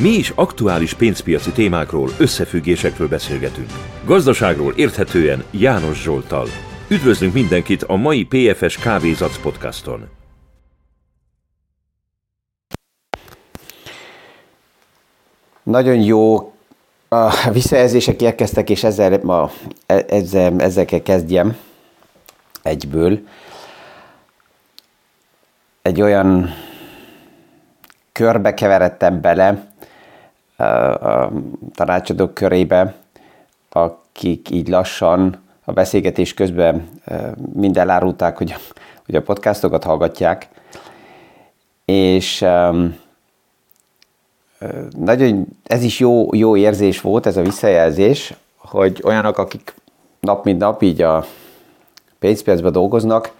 Mi is aktuális pénzpiaci témákról, összefüggésekről beszélgetünk. Gazdaságról érthetően János Zsolttal. Üdvözlünk mindenkit a mai PFS Kávézac podcaston. Nagyon jó visszajelzések érkeztek, és ezzel kell kezdjem egyből. Egy olyan körbe keveredtem bele, a tanácsadók körébe, akik így lassan a beszélgetés közben mind elárulták, hogy a podcastokat hallgatják, és nagyon, ez is jó érzés volt, ez a visszajelzés, hogy olyanok, akik nap mint nap így a pénzpiacban dolgoznak,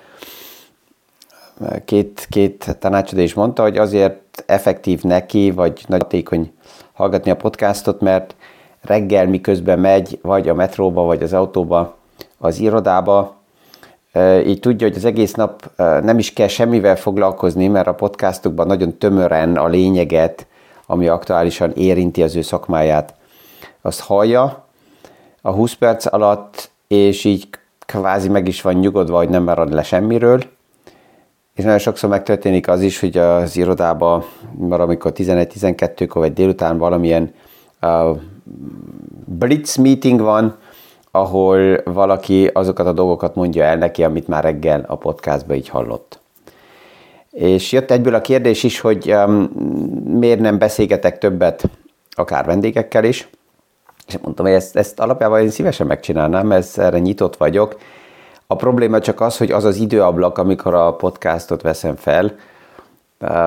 két tanácsadó is mondta, hogy azért effektív neki, vagy nagyon hatékony hallgatni a podcastot, mert reggel miközben megy, vagy a metróba, vagy az autóba, az irodába, így tudja, hogy az egész nap nem is kell semmivel foglalkozni, mert a podcastokban nagyon tömören a lényeget, ami aktuálisan érinti az ő szakmáját, azt hallja a 20 perc alatt, és így kvázi meg is van nyugodva, hogy nem marad le semmiről. És nagyon sokszor megtörténik az is, hogy az irodában valamikor 11-12-kor vagy délután valamilyen blitz meeting van, ahol valaki azokat a dolgokat mondja el neki, amit már reggel a podcastban így hallott. És jött egyből a kérdés is, hogy miért nem beszélgetek többet akár vendégekkel is. És mondtam, hogy ezt alapjában én szívesen megcsinálnám, erre nyitott vagyok. A probléma csak az, hogy az az időablak, amikor a podcastot veszem fel,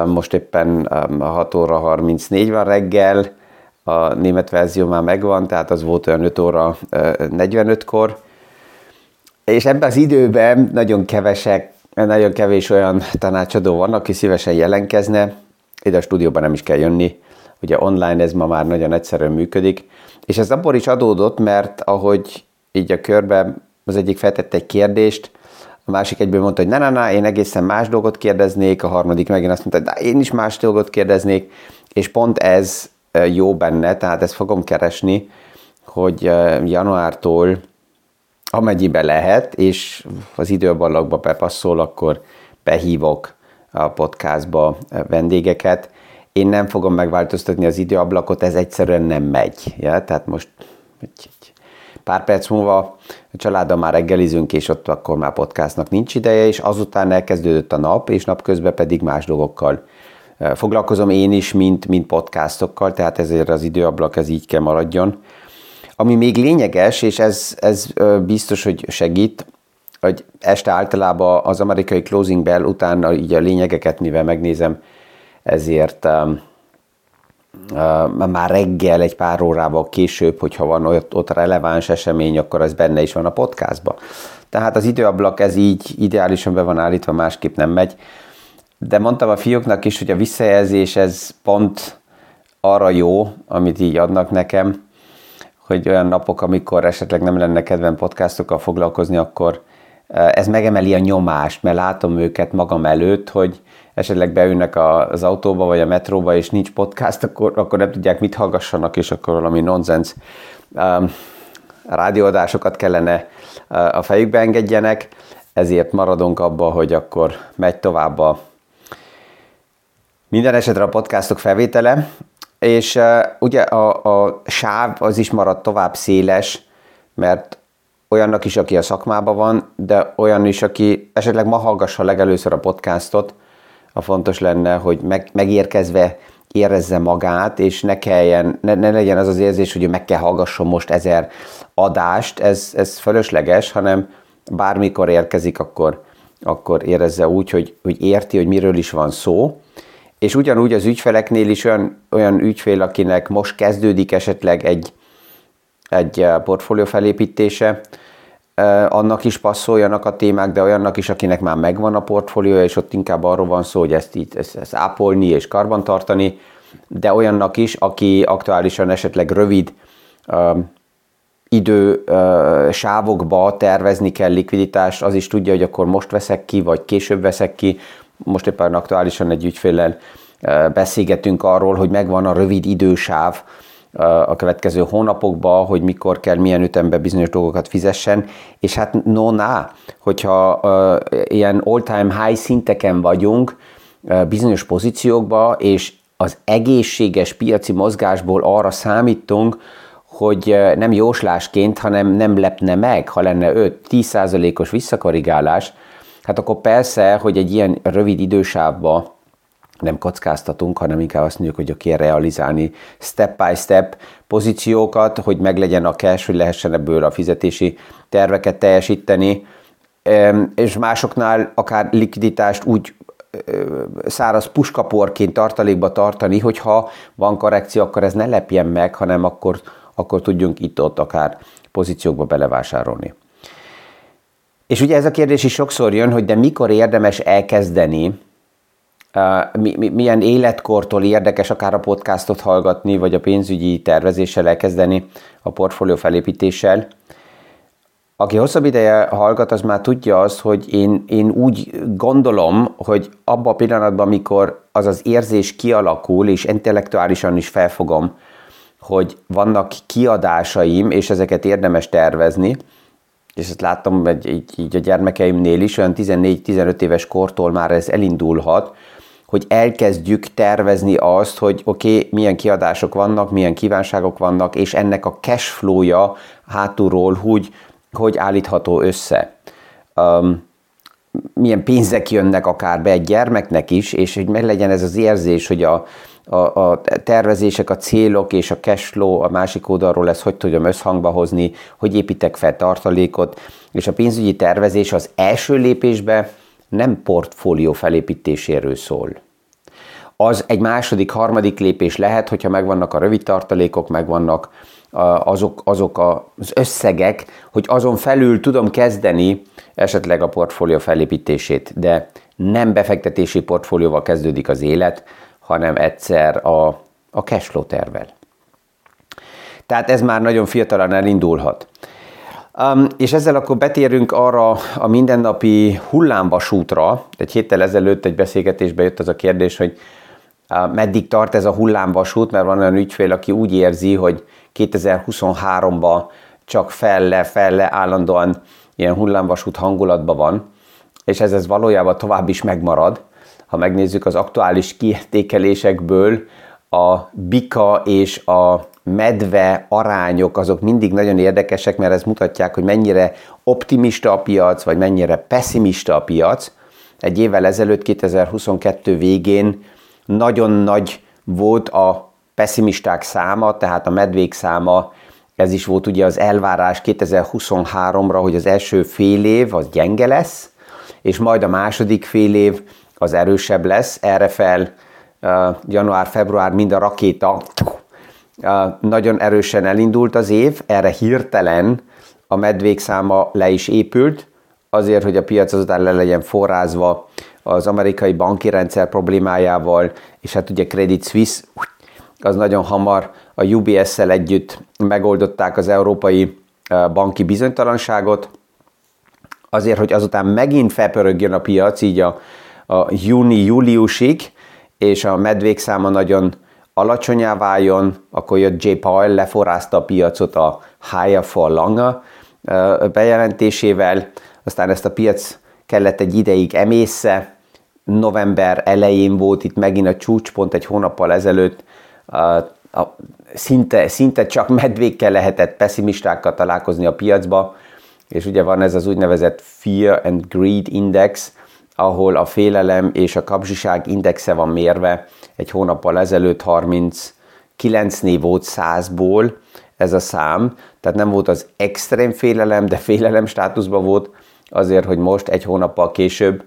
most éppen 6 óra 34 van reggel, a német verzió már megvan, tehát az volt olyan 5 óra 45-kor, és ebben az időben nagyon kevés olyan tanácsadó van, aki szívesen jelentkezne, ide a stúdióban nem is kell jönni, ugye online ez ma már nagyon egyszerűen működik, és ez abból is adódott, mert ahogy így a körben az egyik feltette egy kérdést, a másik egyből mondta, hogy na, én egészen más dolgot kérdeznék, a harmadik megint azt mondta, hogy én is más dolgot kérdeznék, és pont ez jó benne, tehát ezt fogom keresni, hogy januártól amennyiben lehet, és az időablakba bepasszol, akkor behívok a podcastba vendégeket. Én nem fogom megváltoztatni az időablakot, ez egyszerűen nem megy. Ja? Tehát most pár perc múlva a családom már reggelizünk, és ott akkor már podcastnak nincs ideje, és azután elkezdődött a nap, és napközben pedig más dolgokkal foglalkozom én is, mint podcastokkal, tehát ezért az időablak ez így kell maradjon. Ami még lényeges, és ez biztos, hogy segít, hogy este általában az amerikai closing bell után így a lényegeket, mivel megnézem, ezért már reggel egy pár órával később, hogyha van ott releváns esemény, akkor az benne is van a podcastban. Tehát az időablak ez így ideálisan be van állítva, másképp nem megy. De mondtam a fióknak is, hogy a visszajelzés ez pont arra jó, amit így adnak nekem, hogy olyan napok, amikor esetleg nem lenne kedvem podcastokkal foglalkozni, akkor ez megemeli a nyomást, mert látom őket magam előtt, hogy esetleg beülnek az autóba vagy a metróba, és nincs podcast, akkor nem tudják, mit hallgassanak, és akkor valami nonsense rádióadásokat kellene a fejükbe engedjenek, ezért maradunk abba, hogy akkor megy tovább minden esetre a podcastok felvétele, és ugye a sáv az is marad tovább széles, mert olyannak is, aki a szakmában van, de olyan is, aki esetleg ma hallgassa legelőször a podcastot, a fontos lenne, hogy megérkezve érezze magát, és ne legyen az az érzés, hogy meg kell hallgasson most 1000 adást, ez fölösleges, hanem bármikor érkezik, akkor érezze úgy, hogy érti, hogy miről is van szó. És ugyanúgy az ügyfeleknél is olyan ügyfél, akinek most kezdődik esetleg egy portfólió felépítése, annak is passzoljanak a témák, de olyannak is, akinek már megvan a portfóliója, és ott inkább arról van szó, hogy ezt ápolni és karbantartani, de olyannak is, aki aktuálisan esetleg rövid idősávokba tervezni kell likviditást, az is tudja, hogy akkor most veszek ki, vagy később veszek ki. Most éppen aktuálisan egy ügyféllel beszélgetünk arról, hogy megvan a rövid idősáv a következő hónapokban, hogy mikor kell, milyen ütemben bizonyos dolgokat fizessen, és hát hogyha ilyen all-time high szinteken vagyunk bizonyos pozíciókban, és az egészséges piaci mozgásból arra számítunk, hogy nem jóslásként, hanem nem lepne meg, ha lenne 5-10%-os visszakorrigálás, hát akkor persze, hogy egy ilyen rövid idősávban nem kockáztatunk, hanem inkább azt mondjuk, hogy kell realizálni step by step pozíciókat, hogy meglegyen a cash, hogy lehessen ebből a fizetési terveket teljesíteni, és másoknál akár likviditást úgy száraz puskaporként tartalékba tartani, hogyha van korrekció, akkor ez ne lepjen meg, hanem akkor tudjunk itt-ott akár pozíciókba belevásárolni. És ugye ez a kérdés is sokszor jön, hogy de mikor érdemes elkezdeni, milyen életkortól érdekes akár a podcastot hallgatni, vagy a pénzügyi tervezéssel elkezdeni, a portfólió felépítéssel. Aki hosszabb ideje hallgat, az már tudja azt, hogy én úgy gondolom, hogy abban a pillanatban, amikor az az érzés kialakul, és intellektuálisan is felfogom, hogy vannak kiadásaim, és ezeket érdemes tervezni, és ezt láttam így a gyermekeimnél is, olyan 14-15 éves kortól már ez elindulhat, hogy elkezdjük tervezni azt, hogy oké, milyen kiadások vannak, milyen kívánságok vannak, és ennek a cash flow-ja hátulról hogy állítható össze. Milyen pénzek jönnek akár be egy gyermeknek is, és hogy meglegyen ez az érzés, hogy a tervezések, a célok és a cash flow a másik oldalról ezt hogy tudom összhangba hozni, hogy építek fel tartalékot, és a pénzügyi tervezés az első lépésbe nem portfólió felépítéséről szól. Az egy második, harmadik lépés lehet, hogyha megvannak a rövid tartalékok, megvannak azok az összegek, hogy azon felül tudom kezdeni esetleg a portfólió felépítését, de nem befektetési portfólióval kezdődik az élet, hanem egyszer a cash flow tervvel. Tehát ez már nagyon fiatalan elindulhat. És ezzel akkor betérünk arra a mindennapi hullámvasútra. Egy héttel ezelőtt egy beszélgetésbe jött az a kérdés, hogy meddig tart ez a hullámvasút, mert van olyan ügyfél, aki úgy érzi, hogy 2023-ban csak felle állandóan ilyen hullámvasút hangulatban van, és ez valójában tovább is megmarad. Ha megnézzük az aktuális kiértékelésekből, a bika és a medve arányok azok mindig nagyon érdekesek, mert ez mutatják, hogy mennyire optimista a piac, vagy mennyire pessimista a piac. Egy évvel ezelőtt, 2022 végén nagyon nagy volt a pessimisták száma, tehát a medvék száma, ez is volt ugye az elvárás 2023-ra, hogy az első fél év az gyenge lesz, és majd a második fél év az erősebb lesz. Errefel január-február mind a rakéta nagyon erősen elindult az év, erre hirtelen a medvék száma le is épült, azért, hogy a piac azután le legyen forrázva az amerikai banki rendszer problémájával, és hát ugye Credit Suisse, az nagyon hamar a UBS-szel együtt megoldották az európai banki bizonytalanságot, azért, hogy azután megint felpörögjön a piac, így a júni-júliusig, és a medvék száma nagyon alacsonyá váljon, akkor jött Jay Powell, leforrázta a piacot a higher for longer bejelentésével, aztán ezt a piac kellett egy ideig emészze, november elején volt itt megint a csúcspont egy hónappal ezelőtt, szinte csak medvékkel lehetett pessimistákkal találkozni a piacba, és ugye van ez az úgynevezett Fear and Greed Index, ahol a félelem és a kapzsiság indexe van mérve. Egy hónappal ezelőtt 39-nél volt 100-ból ez a szám, tehát nem volt az extrém félelem, de félelem státuszban volt azért, hogy most egy hónappal később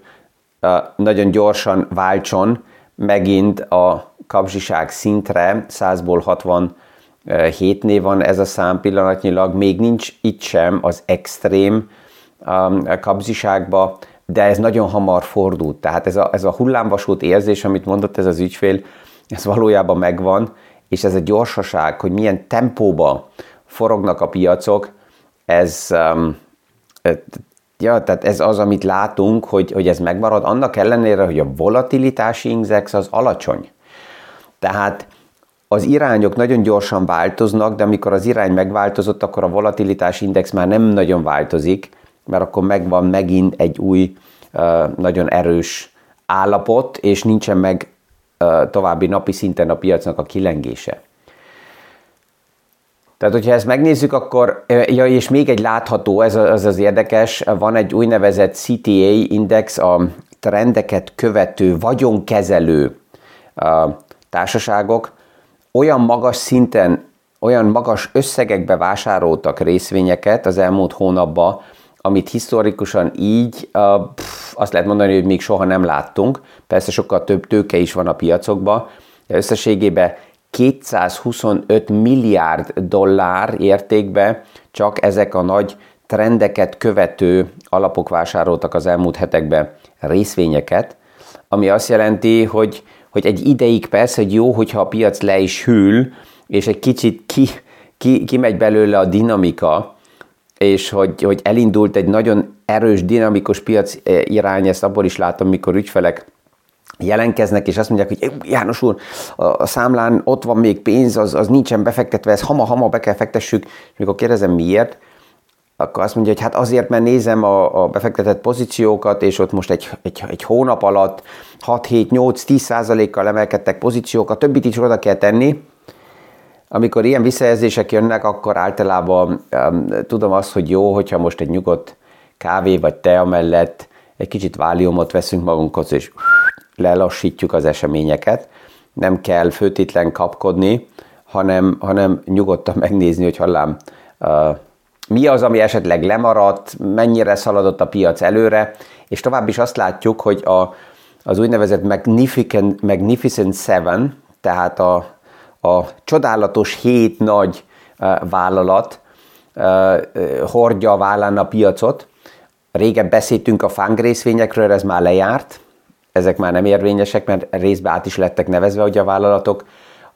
nagyon gyorsan váltson megint a kapzsiság szintre, 100-ból 67-nél van ez a szám pillanatnyilag, még nincs itt sem az extrém kapzsiságba, de ez nagyon hamar fordult. Tehát ez a hullámvasút érzés, amit mondott ez az ügyfél, ez valójában megvan, és ez a gyorsaság, hogy milyen tempóban forognak a piacok, tehát ez az, amit látunk, hogy ez megmarad, annak ellenére, hogy a volatilitási index az alacsony. Tehát az irányok nagyon gyorsan változnak, de amikor az irány megváltozott, akkor a volatilitás index már nem nagyon változik, mert akkor megvan megint egy új, nagyon erős állapot, és nincsen meg további napi szinten a piacnak a kilengése. Tehát, hogyha ezt megnézzük, akkor, ja, és még egy látható, ez az érdekes, van egy úgynevezett CTA Index, a trendeket követő, vagyonkezelő társaságok olyan magas szinten, olyan magas összegekbe vásároltak részvényeket az elmúlt hónapban, amit historikusan így, azt lehet mondani, hogy még soha nem láttunk. Persze sokkal több tőke is van a piacokban, de összességében 225 milliárd dollár értékben csak ezek a nagy trendeket követő alapok vásároltak az elmúlt hetekben részvényeket, ami azt jelenti, hogy egy ideig persze, hogy jó, hogyha a piac le is hűl, és egy kicsit kimegy belőle a dinamika, és hogy elindult egy nagyon erős, dinamikus piac irány, ezt abból is látom, mikor ügyfelek jelenkeznek, és azt mondják, hogy János úr, a számlán ott van még pénz, az nincsen befektetve, ez hama-hama be kell fektessük, és mikor kérdezem miért, akkor azt mondja, hogy hát azért, mert nézem a befektetett pozíciókat, és ott most egy hónap alatt 6-7-8-10%-kal emelkedtek pozíciók, a többit is oda kell tenni. Amikor ilyen visszajelzések jönnek, akkor általában tudom azt, hogy jó, hogyha most egy nyugodt kávé vagy tea mellett egy kicsit váliumot veszünk magunkhoz, és lelassítjuk az eseményeket. Nem kell főtétlen kapkodni, hanem nyugodtan megnézni, hogy hallám, mi az, ami esetleg lemaradt, mennyire szaladott a piac előre, és tovább is azt látjuk, hogy az úgynevezett Magnificent Seven, tehát a csodálatos 7 nagy vállalat hordja a vállán a piacot. Régen beszéltünk a FANG részvényekről, ez már lejárt, ezek már nem érvényesek, mert részbe át is lettek nevezve, hogy a vállalatok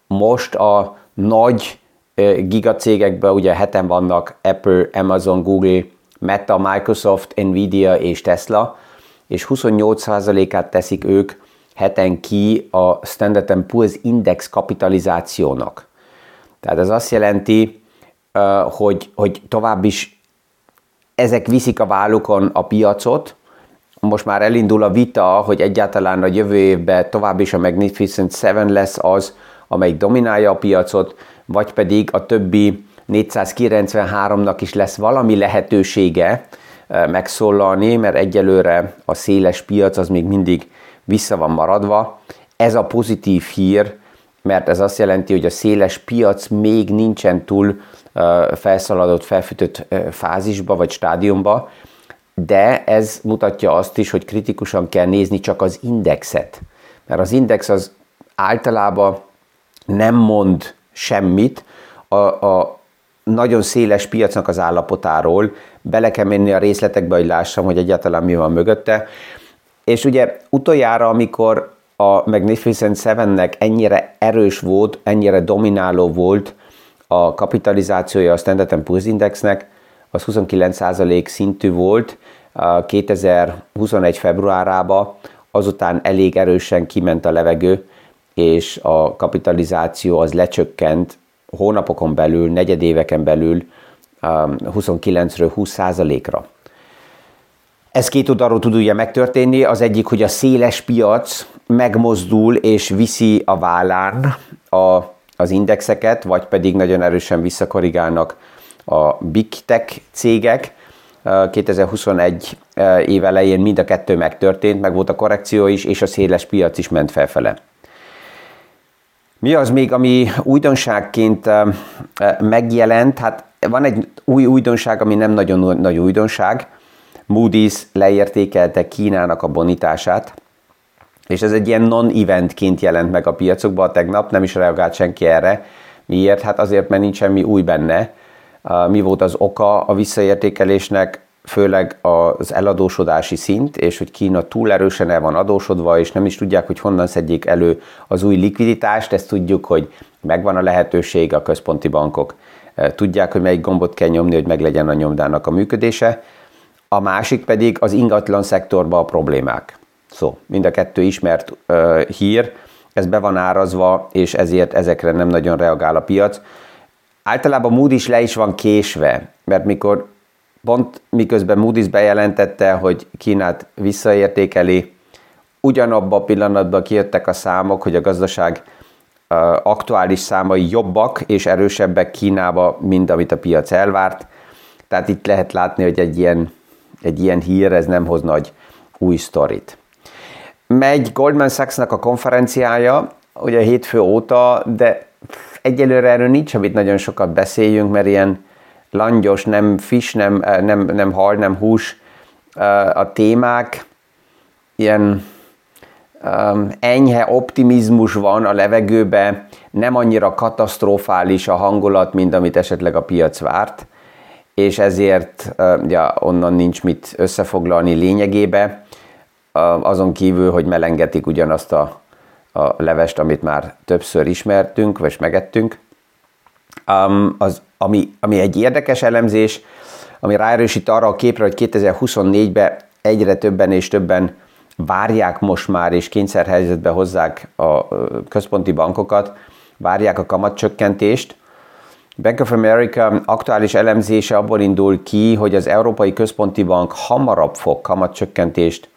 most a nagy gigacégekben, ugye 7 vannak, Apple, Amazon, Google, Meta, Microsoft, Nvidia és Tesla, és 28%-át teszik ők heten ki a Standard & Poor's Index kapitalizációnak. Tehát ez azt jelenti, hogy tovább is ezek viszik a vállukon a piacot. Most már elindul a vita, hogy egyáltalán a jövő évben tovább is a Magnificent Seven lesz az, amelyik dominálja a piacot, vagy pedig a többi 493-nak is lesz valami lehetősége megszólalni, mert egyelőre a széles piac az még mindig vissza van maradva. Ez a pozitív hír, mert ez azt jelenti, hogy a széles piac még nincsen túl felszaladott, felfűtött fázisba vagy stádiumba, de ez mutatja azt is, hogy kritikusan kell nézni csak az indexet. Mert az index az általában nem mond semmit a nagyon széles piacnak az állapotáról, bele kell menni a részletekbe, hogy lássam, hogy egyáltalán mi van mögötte. És ugye utoljára, amikor a Magnificent Sevennek ennyire erős volt, ennyire domináló volt a kapitalizációja a Standard & Poor's Indexnek, az 29% szintű volt 2021. februárában, azután elég erősen kiment a levegő, és a kapitalizáció az lecsökkent hónapokon belül, negyedéveken belül 29-ről 20%-ra. Ez két oldalról tud ugye megtörténni, az egyik, hogy a széles piac megmozdul és viszi a vállán az indexeket, vagy pedig nagyon erősen visszakorrigálnak a big tech cégek. 2021 év elején mind a kettő megtörtént, meg volt a korrekció is, és a széles piac is ment felfele. Mi az még, ami újdonságként megjelent? Hát van egy új újdonság, ami nem nagyon nagy újdonság. Moody's leértékelte Kínának a bonitását, és ez egy ilyen non-eventként jelent meg a piacokban tegnap, nem is reagált senki erre. Miért? Hát azért, mert nincs semmi új benne. Mi volt az oka a visszaértékelésnek? Főleg az eladósodási szint, és hogy Kína túl erősen el van adósodva, és nem is tudják, hogy honnan szedjék elő az új likviditást. Ezt tudjuk, hogy megvan a lehetőség, a központi bankok tudják, hogy melyik gombot kell nyomni, hogy meglegyen a nyomdának a működése. A másik pedig az ingatlan szektorban a problémák. Mind a kettő ismert hír, ez be van árazva, és ezért ezekre nem nagyon reagál a piac. Általában Moody's le is van késve, mert miközben Moody's bejelentette, hogy Kínát visszaértékeli, ugyanabban a pillanatban kijöttek a számok, hogy a gazdaság aktuális számai jobbak és erősebbek Kínába, mint amit a piac elvárt. Tehát itt lehet látni, hogy egy ilyen hír, ez nem hoz nagy új sztorit. Megy Goldman Sachs-nak a konferenciája, ugye hétfő óta, de egyelőre erről nincs, amit nagyon sokat beszéljünk, mert ilyen langyos, nem fish, nem hal, nem hús a témák, ilyen enyhe optimizmus van a levegőbe, nem annyira katasztrofális a hangulat, mint amit esetleg a piac várt, és ezért onnan nincs mit összefoglalni lényegébe, azon kívül, hogy melengetik ugyanazt a levest, amit már többször ismertünk, vagy megettünk. Ami egy érdekes elemzés, ami ráerősít arra a képre, hogy 2024-ben egyre többen és többen várják most már, és kényszerhelyzetbe hozzák a központi bankokat, várják a kamatcsökkentést. Bank of America aktuális elemzése abból indul ki, hogy az Európai Központi Bank hamarabb fog kamatcsökkentést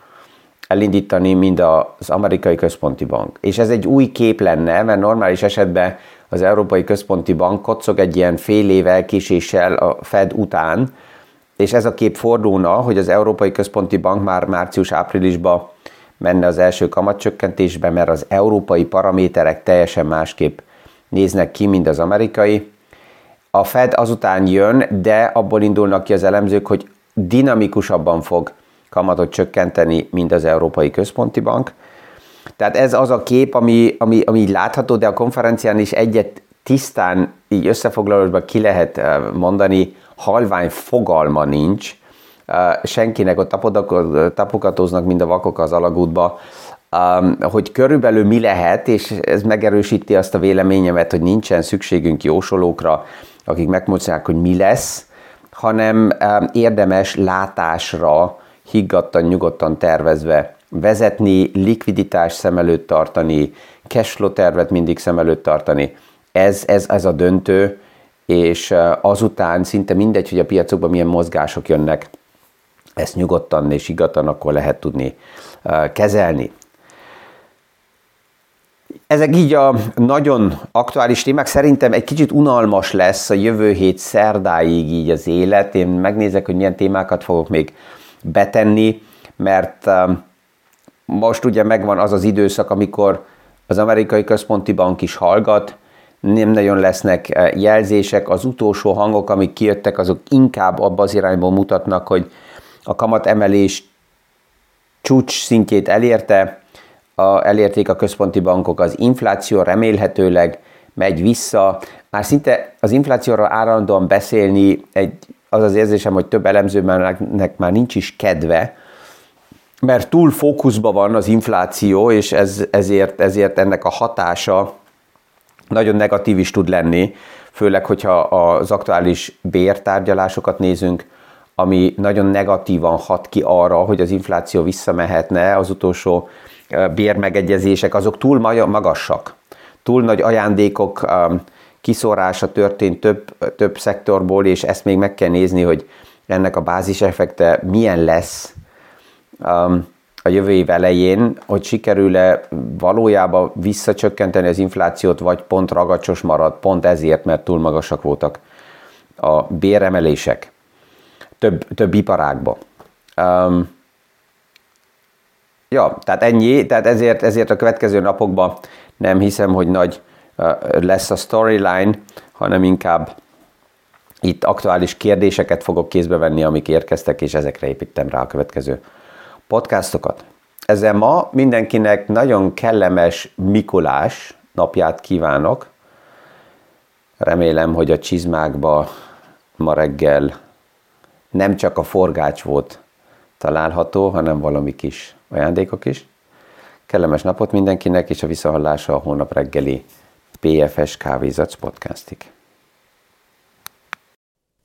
elindítani, mint az Amerikai Központi Bank. És ez egy új kép lenne, mert normális esetben az Európai Központi Bank kocog egy ilyen fél év elkéséssel a FED után, és ez a kép fordulna, hogy az Európai Központi Bank már március-áprilisban menne az első kamatcsökkentésbe, mert az európai paraméterek teljesen másképp néznek ki, mint az amerikai. A Fed azután jön, de abból indulnak ki az elemzők, hogy dinamikusabban fog kamatot csökkenteni, mint az Európai Központi Bank. Tehát ez az a kép, ami látható, de a konferencián is egyet tisztán, így összefoglalóban ki lehet mondani, halvány fogalma nincs. Senkinek, ott tapogatóznak, mind a vakok az alagútba, hogy körülbelül mi lehet, és ez megerősíti azt a véleményemet, hogy nincsen szükségünk jósolókra, akik megmondják, hogy mi lesz, hanem érdemes látásra, higgadtan, nyugodtan tervezve vezetni, likviditást szem előtt tartani, cashflow tervet mindig szem előtt tartani. Ez a döntő, és azután szinte mindegy, hogy a piacokban milyen mozgások jönnek, ezt nyugodtan és higgadtan akkor lehet tudni kezelni. Ezek így a nagyon aktuális témák. Szerintem egy kicsit unalmas lesz a jövő hét szerdáig így az élet. Én megnézek, hogy milyen témákat fogok még betenni, mert most ugye megvan az az időszak, amikor az Amerikai Központi Bank is hallgat, nem nagyon lesznek jelzések, az utolsó hangok, amik kijöttek, azok inkább abba az irányból mutatnak, hogy a kamatemelés csúcs szintjét elérték a központi bankok, az infláció remélhetőleg megy vissza. Már szinte az inflációra állandóan beszélni, az az érzésem, hogy több elemzőnek már nincs is kedve, mert túl fókuszban van az infláció, és ezért ennek a hatása nagyon negatív is tud lenni, főleg, hogyha az aktuális bértárgyalásokat nézünk, ami nagyon negatívan hat ki arra, hogy az infláció visszamehetne, az utolsó bérmegegyezések, azok túl magasak. Túl nagy ajándékok kiszórása történt több szektorból, és ezt még meg kell nézni, hogy ennek a báziseffekte milyen lesz a jövő év elején, hogy sikerül-e valójában visszacsökkenteni az inflációt, vagy pont ragacsos marad, pont ezért, mert túl magasak voltak a béremelések több iparágban. Tehát ennyi, tehát ezért a következő napokban nem hiszem, hogy nagy lesz a storyline, hanem inkább itt aktuális kérdéseket fogok kézbe venni, amik érkeztek, és ezekre építem rá a következő podcastokat. Ezzel ma mindenkinek nagyon kellemes Mikulás napját kívánok. Remélem, hogy a csizmákba ma reggel nem csak a forgács volt található, hanem valami kis ajándékok is. Kellemes napot mindenkinek, és a visszahallása a holnap reggeli PFS Kávézac podcastig.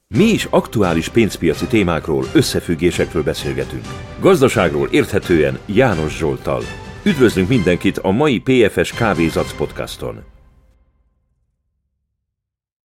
Mi is aktuális pénzpiaci témákról, összefüggésekről beszélgetünk. Gazdaságról érthetően János Zsolttal. Üdvözlünk mindenkit a mai PFS Kávézac podcaston.